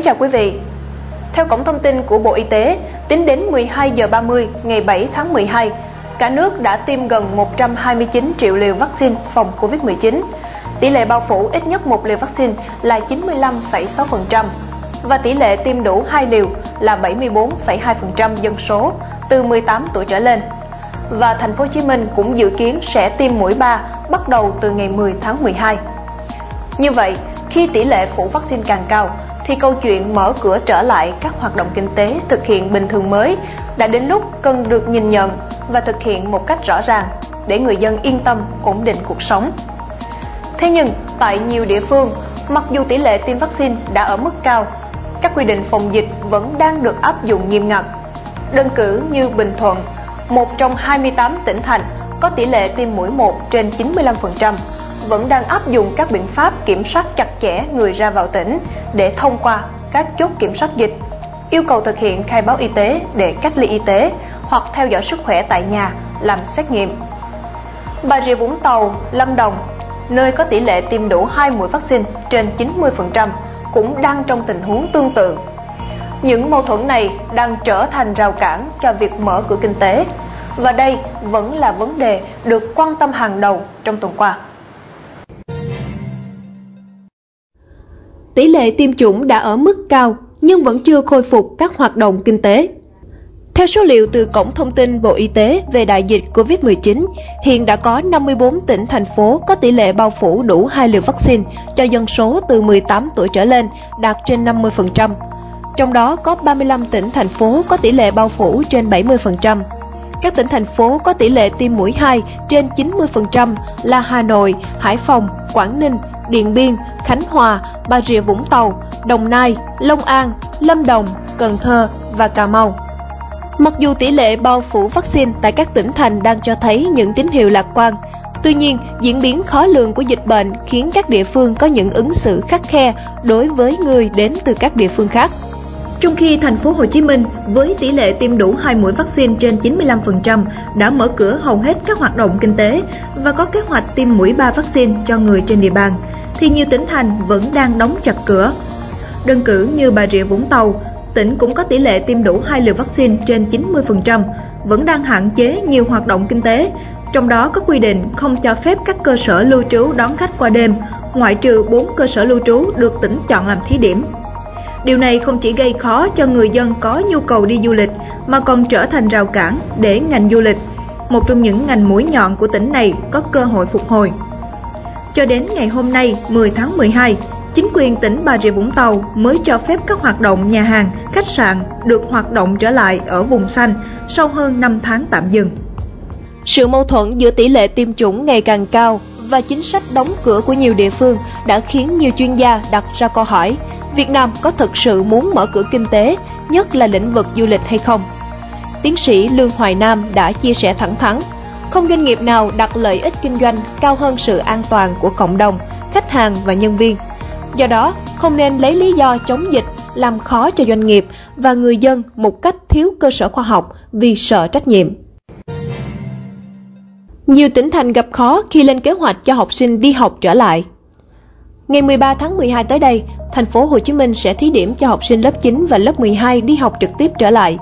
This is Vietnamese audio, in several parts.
Kính chào quý vị. Theo cổng thông tin của Bộ Y tế, tính đến 12h30 ngày 7 tháng 12, cả nước đã tiêm gần 129 triệu liều vaccine phòng Covid-19. Tỷ lệ bao phủ ít nhất một liều vaccine là 95,6% và tỷ lệ tiêm đủ 2 liều là 74,2% dân số từ 18 tuổi trở lên. Và Thành phố Hồ Chí Minh cũng dự kiến sẽ tiêm mũi 3 bắt đầu từ ngày 10 tháng 12. Như vậy, khi tỷ lệ phủ vaccine càng cao, thì câu chuyện mở cửa trở lại các hoạt động kinh tế thực hiện bình thường mới đã đến lúc cần được nhìn nhận và thực hiện một cách rõ ràng để người dân yên tâm ổn định cuộc sống. Thế nhưng, tại nhiều địa phương, mặc dù tỷ lệ tiêm vaccine đã ở mức cao, các quy định phòng dịch vẫn đang được áp dụng nghiêm ngặt. Đơn cử như Bình Thuận, một trong 28 tỉnh thành có tỷ lệ tiêm mũi 1 trên 95%, vẫn đang áp dụng các biện pháp kiểm soát chặt chẽ người ra vào tỉnh để thông qua các chốt kiểm soát dịch, yêu cầu thực hiện khai báo y tế để cách ly y tế hoặc theo dõi sức khỏe tại nhà, làm xét nghiệm. Bà Rịa Vũng Tàu, Lâm Đồng, nơi có tỷ lệ tiêm đủ 2 mũi vaccine trên 90% cũng đang trong tình huống tương tự. Những mâu thuẫn này đang trở thành rào cản cho việc mở cửa kinh tế, và đây vẫn là vấn đề được quan tâm hàng đầu trong tuần qua. Tỷ lệ tiêm chủng đã ở mức cao nhưng vẫn chưa khôi phục các hoạt động kinh tế. Theo số liệu từ Cổng Thông tin Bộ Y tế về đại dịch COVID-19, hiện đã có 54 tỉnh, thành phố có tỷ lệ bao phủ đủ 2 liều vaccine cho dân số từ 18 tuổi trở lên đạt trên 50%. Trong đó có 35 tỉnh, thành phố có tỷ lệ bao phủ trên 70%. Các tỉnh, thành phố có tỷ lệ tiêm mũi 2 trên 90% là Hà Nội, Hải Phòng, Quảng Ninh, Điện Biên, Khánh Hòa, Bà Rịa Vũng Tàu, Đồng Nai, Long An, Lâm Đồng, Cần Thơ và Cà Mau. Mặc dù tỷ lệ bao phủ vaccine tại các tỉnh thành đang cho thấy những tín hiệu lạc quan, tuy nhiên diễn biến khó lường của dịch bệnh khiến các địa phương có những ứng xử khắt khe đối với người đến từ các địa phương khác. Trong khi Thành phố Hồ Chí Minh với tỷ lệ tiêm đủ 2 mũi vaccine trên 95% đã mở cửa hầu hết các hoạt động kinh tế và có kế hoạch tiêm mũi 3 vaccine cho người trên địa bàn, thì nhiều tỉnh thành vẫn đang đóng chặt cửa. Đơn cử như Bà Rịa Vũng Tàu, tỉnh cũng có tỷ lệ tiêm đủ 2 liều vaccine trên 90%, vẫn đang hạn chế nhiều hoạt động kinh tế, trong đó có quy định không cho phép các cơ sở lưu trú đón khách qua đêm, ngoại trừ 4 cơ sở lưu trú được tỉnh chọn làm thí điểm. Điều này không chỉ gây khó cho người dân có nhu cầu đi du lịch, mà còn trở thành rào cản để ngành du lịch, một trong những ngành mũi nhọn của tỉnh này, có cơ hội phục hồi. Cho đến ngày hôm nay, 10 tháng 12, chính quyền tỉnh Bà Rịa Vũng Tàu mới cho phép các hoạt động nhà hàng, khách sạn được hoạt động trở lại ở vùng xanh sau hơn 5 tháng tạm dừng. Sự mâu thuẫn giữa tỷ lệ tiêm chủng ngày càng cao và chính sách đóng cửa của nhiều địa phương đã khiến nhiều chuyên gia đặt ra câu hỏi Việt Nam có thực sự muốn mở cửa kinh tế, nhất là lĩnh vực du lịch hay không? Tiến sĩ Lương Hoài Nam đã chia sẻ thẳng thắn, không doanh nghiệp nào đặt lợi ích kinh doanh cao hơn sự an toàn của cộng đồng, khách hàng và nhân viên. Do đó, không nên lấy lý do chống dịch làm khó cho doanh nghiệp và người dân một cách thiếu cơ sở khoa học vì sợ trách nhiệm. Nhiều tỉnh thành gặp khó khi lên kế hoạch cho học sinh đi học trở lại. Ngày 13 tháng 12 tới đây, Thành phố Hồ Chí Minh sẽ thí điểm cho học sinh lớp 9 và lớp 12 đi học trực tiếp trở lại.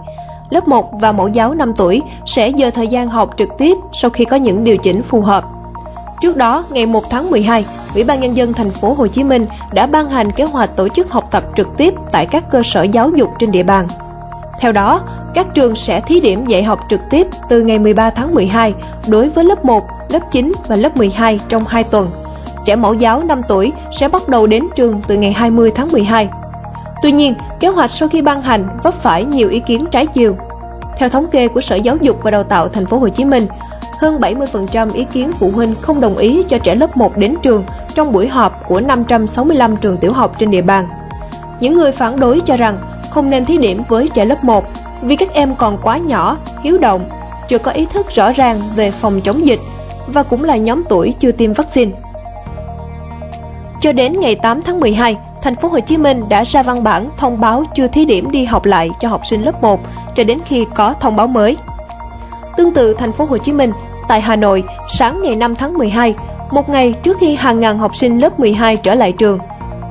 Lớp 1 và mẫu giáo 5 tuổi sẽ dời thời gian học trực tiếp sau khi có những điều chỉnh phù hợp. Trước đó, ngày 1 tháng 12, Ủy ban Nhân dân Thành phố Hồ Chí Minh đã ban hành kế hoạch tổ chức học tập trực tiếp tại các cơ sở giáo dục trên địa bàn. Theo đó, các trường sẽ thí điểm dạy học trực tiếp từ ngày 13 tháng 12 đối với lớp 1, lớp 9 và lớp 12 trong 2 tuần. Trẻ mẫu giáo 5 tuổi sẽ bắt đầu đến trường từ ngày 20 tháng 12. Tuy nhiên, kế hoạch sau khi ban hành vấp phải nhiều ý kiến trái chiều. Theo thống kê của Sở Giáo dục và Đào tạo Thành phố Hồ Chí Minh, hơn 70% ý kiến phụ huynh không đồng ý cho trẻ lớp 1 đến trường trong buổi họp của 565 trường tiểu học trên địa bàn. Những người phản đối cho rằng không nên thí điểm với trẻ lớp 1 vì các em còn quá nhỏ, hiếu động, chưa có ý thức rõ ràng về phòng chống dịch và cũng là nhóm tuổi chưa tiêm vaccine. Cho đến ngày 8 tháng 12, Thành phố Hồ Chí Minh đã ra văn bản thông báo chưa thí điểm đi học lại cho học sinh lớp 1 cho đến khi có thông báo mới. Tương tự Thành phố Hồ Chí Minh, tại Hà Nội, sáng ngày 5 tháng 12, một ngày trước khi hàng ngàn học sinh lớp 12 trở lại trường,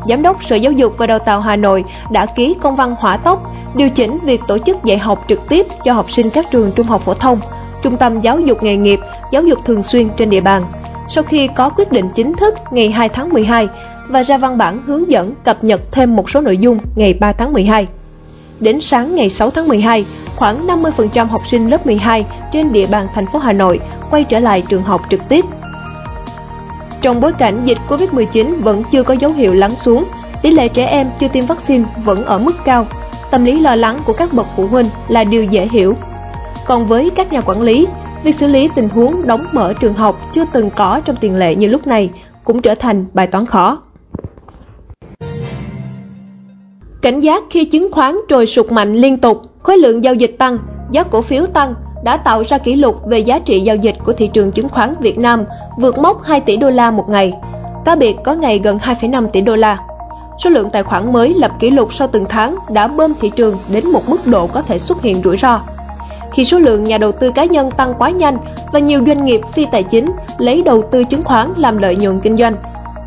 Giám đốc Sở Giáo dục và Đào tạo Hà Nội đã ký công văn hỏa tốc điều chỉnh việc tổ chức dạy học trực tiếp cho học sinh các trường trung học phổ thông, trung tâm giáo dục nghề nghiệp, giáo dục thường xuyên trên địa bàn, sau khi có quyết định chính thức ngày 2 tháng 12 và ra văn bản hướng dẫn cập nhật thêm một số nội dung ngày 3 tháng 12. Đến sáng ngày 6 tháng 12, khoảng 50% học sinh lớp 12 trên địa bàn thành phố Hà Nội quay trở lại trường học trực tiếp. Trong bối cảnh dịch Covid-19 vẫn chưa có dấu hiệu lắng xuống, tỷ lệ trẻ em chưa tiêm vaccine vẫn ở mức cao, tâm lý lo lắng của các bậc phụ huynh là điều dễ hiểu. Còn với các nhà quản lý, việc xử lý tình huống đóng mở trường học chưa từng có trong tiền lệ như lúc này cũng trở thành bài toán khó. Cảnh giác khi chứng khoán trồi sụt mạnh liên tục, khối lượng giao dịch tăng, giá cổ phiếu tăng đã tạo ra kỷ lục về giá trị giao dịch của thị trường chứng khoán Việt Nam vượt mốc 2 tỷ đô la một ngày, cá biệt có ngày gần 2,5 tỷ đô la. Số lượng tài khoản mới lập kỷ lục sau từng tháng đã bơm thị trường đến một mức độ có thể xuất hiện rủi ro. Khi số lượng nhà đầu tư cá nhân tăng quá nhanh và nhiều doanh nghiệp phi tài chính lấy đầu tư chứng khoán làm lợi nhuận kinh doanh,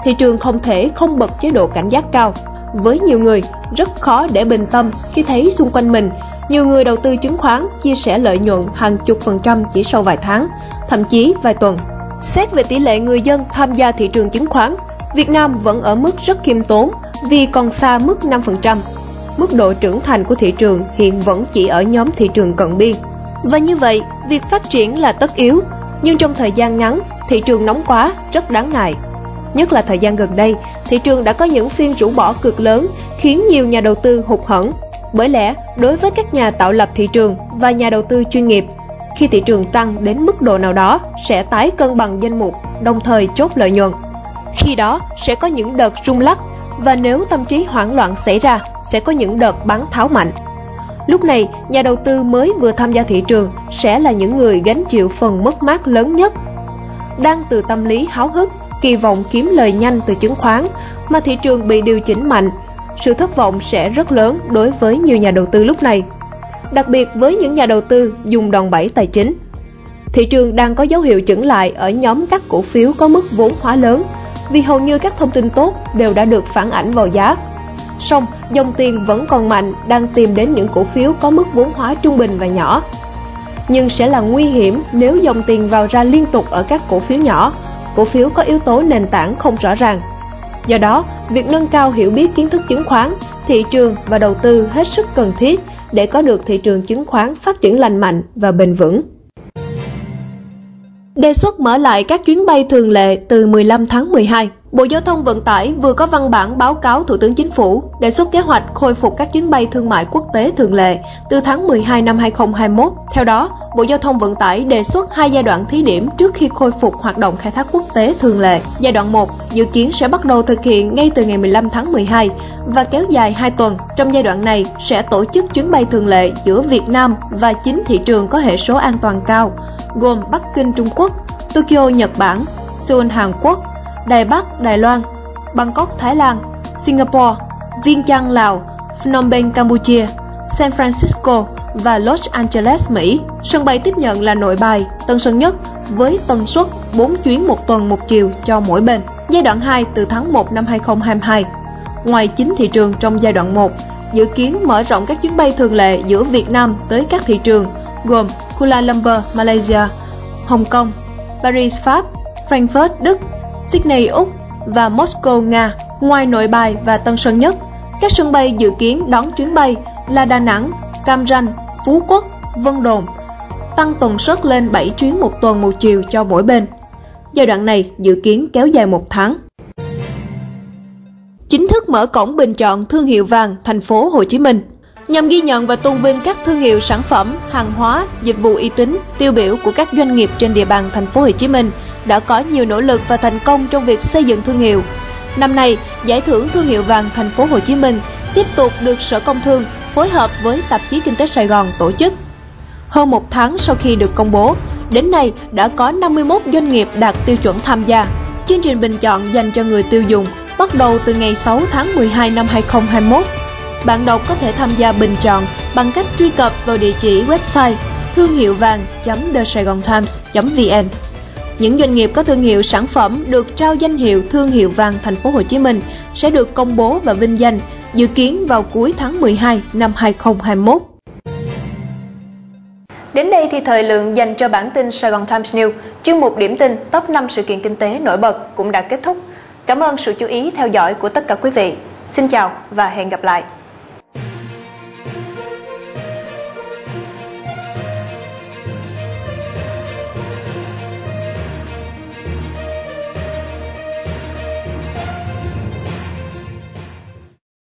thị trường không thể không bật chế độ cảnh giác cao. Với nhiều người, rất khó để bình tâm khi thấy xung quanh mình, nhiều người đầu tư chứng khoán chia sẻ lợi nhuận hàng chục % chỉ sau vài tháng, thậm chí vài tuần. Xét về tỷ lệ người dân tham gia thị trường chứng khoán, Việt Nam vẫn ở mức rất khiêm tốn vì còn xa mức 5%. Mức độ trưởng thành của thị trường hiện vẫn chỉ ở nhóm thị trường cận biên. Và như vậy, việc phát triển là tất yếu, nhưng trong thời gian ngắn, thị trường nóng quá rất đáng ngại. Nhất là thời gian gần đây, thị trường đã có những phiên rũ bỏ cực lớn khiến nhiều nhà đầu tư hụt hẫng. Bởi lẽ, đối với các nhà tạo lập thị trường và nhà đầu tư chuyên nghiệp, khi thị trường tăng đến mức độ nào đó sẽ tái cân bằng danh mục, đồng thời chốt lợi nhuận. Khi đó sẽ có những đợt rung lắc và nếu tâm trí hoảng loạn xảy ra sẽ có những đợt bán tháo mạnh. Lúc này, nhà đầu tư mới vừa tham gia thị trường sẽ là những người gánh chịu phần mất mát lớn nhất. Đang từ tâm lý háo hức, kỳ vọng kiếm lời nhanh từ chứng khoán mà thị trường bị điều chỉnh mạnh, sự thất vọng sẽ rất lớn đối với nhiều nhà đầu tư lúc này, đặc biệt với những nhà đầu tư dùng đòn bẩy tài chính. Thị trường đang có dấu hiệu chững lại ở nhóm các cổ phiếu có mức vốn hóa lớn vì hầu như các thông tin tốt đều đã được phản ảnh vào giá. Song, dòng tiền vẫn còn mạnh đang tìm đến những cổ phiếu có mức vốn hóa trung bình và nhỏ. Nhưng sẽ là nguy hiểm nếu dòng tiền vào ra liên tục ở các cổ phiếu nhỏ, cổ phiếu có yếu tố nền tảng không rõ ràng. Do đó, việc nâng cao hiểu biết kiến thức chứng khoán, thị trường và đầu tư hết sức cần thiết để có được thị trường chứng khoán phát triển lành mạnh và bền vững. Đề xuất mở lại các chuyến bay thường lệ từ 15 tháng 12. Bộ Giao thông Vận tải vừa có văn bản báo cáo Thủ tướng Chính phủ đề xuất kế hoạch khôi phục các chuyến bay thương mại quốc tế thường lệ từ tháng 12 năm 2021. Theo đó, Bộ Giao thông Vận tải đề xuất 2 giai đoạn thí điểm trước khi khôi phục hoạt động khai thác quốc tế thường lệ. Giai đoạn 1 dự kiến sẽ bắt đầu thực hiện ngay từ ngày 15 tháng 12 và kéo dài 2 tuần. Trong giai đoạn này sẽ tổ chức chuyến bay thường lệ giữa Việt Nam và 9 thị trường có hệ số an toàn cao, gồm Bắc Kinh Trung Quốc, Tokyo Nhật Bản, Seoul Hàn Quốc, Đài Bắc Đài Loan, Bangkok Thái Lan, Singapore, Viêng Chăn Lào, Phnom Penh Campuchia, San Francisco và Los Angeles Mỹ. Sân bay tiếp nhận là Nội Bài, Tân Sơn Nhất với tần suất 4 chuyến một tuần một chiều cho mỗi bên. Giai đoạn 2 từ tháng 1 năm 2022. Ngoài 9 thị trường trong giai đoạn 1, dự kiến mở rộng các chuyến bay thường lệ giữa Việt Nam tới các thị trường gồm Kuala Lumpur, Malaysia, Hồng Kông, Paris, Pháp, Frankfurt, Đức, Sydney, Úc và Moscow, Nga. Ngoài Nội Bài và Tân Sơn Nhất, các sân bay dự kiến đón chuyến bay là Đà Nẵng, Cam Ranh, Phú Quốc, Vân Đồn, tăng tần suất lên 7 chuyến một tuần một chiều cho mỗi bên. Giai đoạn này dự kiến kéo dài một tháng. Chính thức mở cổng bình chọn thương hiệu vàng Thành phố Hồ Chí Minh. Nhằm ghi nhận và tôn vinh các thương hiệu sản phẩm, hàng hóa, dịch vụ uy tín, tiêu biểu của các doanh nghiệp trên địa bàn Thành phố Hồ Chí Minh đã có nhiều nỗ lực và thành công trong việc xây dựng thương hiệu. Năm nay, giải thưởng thương hiệu vàng Thành phố Hồ Chí Minh tiếp tục được Sở Công Thương phối hợp với Tạp chí Kinh tế Sài Gòn tổ chức. Hơn một tháng sau khi được công bố, đến nay đã có 51 doanh nghiệp đạt tiêu chuẩn tham gia. Chương trình bình chọn dành cho người tiêu dùng bắt đầu từ ngày 6 tháng 12 năm 2021. Bạn đọc có thể tham gia bình chọn bằng cách truy cập vào địa chỉ website thương hiệu vàng.thesaigontimes.vn. Những doanh nghiệp có thương hiệu sản phẩm được trao danh hiệu thương hiệu vàng Thành phố Hồ Chí Minh sẽ được công bố và vinh danh, dự kiến vào cuối tháng 12 năm 2021. Đến đây thì thời lượng dành cho bản tin Sài Gòn Times News, chuyên mục điểm tin top 5 sự kiện kinh tế nổi bật cũng đã kết thúc. Cảm ơn sự chú ý theo dõi của tất cả quý vị. Xin chào và hẹn gặp lại.